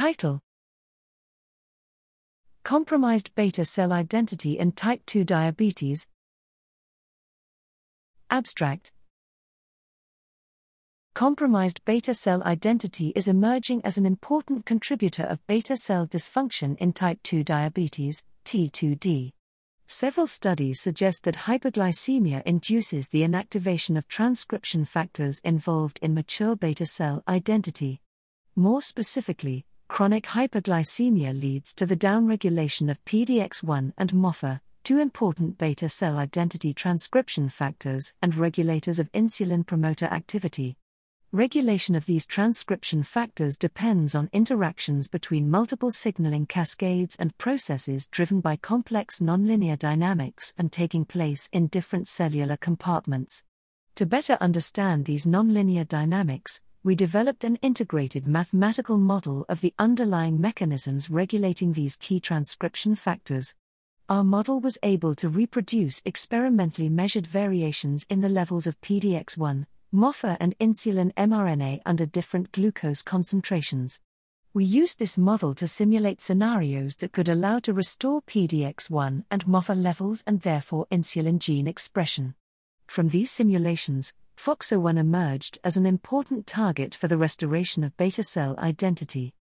Title: Compromised Beta Cell Identity in Type 2 Diabetes. Abstract: Compromised beta cell identity is emerging as an important contributor of beta cell dysfunction in type 2 diabetes, T2D. Several studies suggest that hyperglycemia induces the inactivation of transcription factors involved in mature beta cell identity. More specifically, chronic hyperglycemia leads to the downregulation of PDX1 and MAFA, two important beta cell identity transcription factors and regulators of insulin promoter activity. Regulation of these transcription factors depends on interactions between multiple signaling cascades and processes driven by complex nonlinear dynamics and taking place in different cellular compartments. To better understand these nonlinear dynamics, we developed an integrated mathematical model of the underlying mechanisms regulating these key transcription factors. Our model was able to reproduce experimentally measured variations in the levels of PDX1, MAFA and insulin mRNA under different glucose concentrations. We used this model to simulate scenarios that could allow to restore PDX1 and MAFA levels and therefore insulin gene expression. From these simulations, FOXO1 emerged as an important target for the restoration of beta cell identity.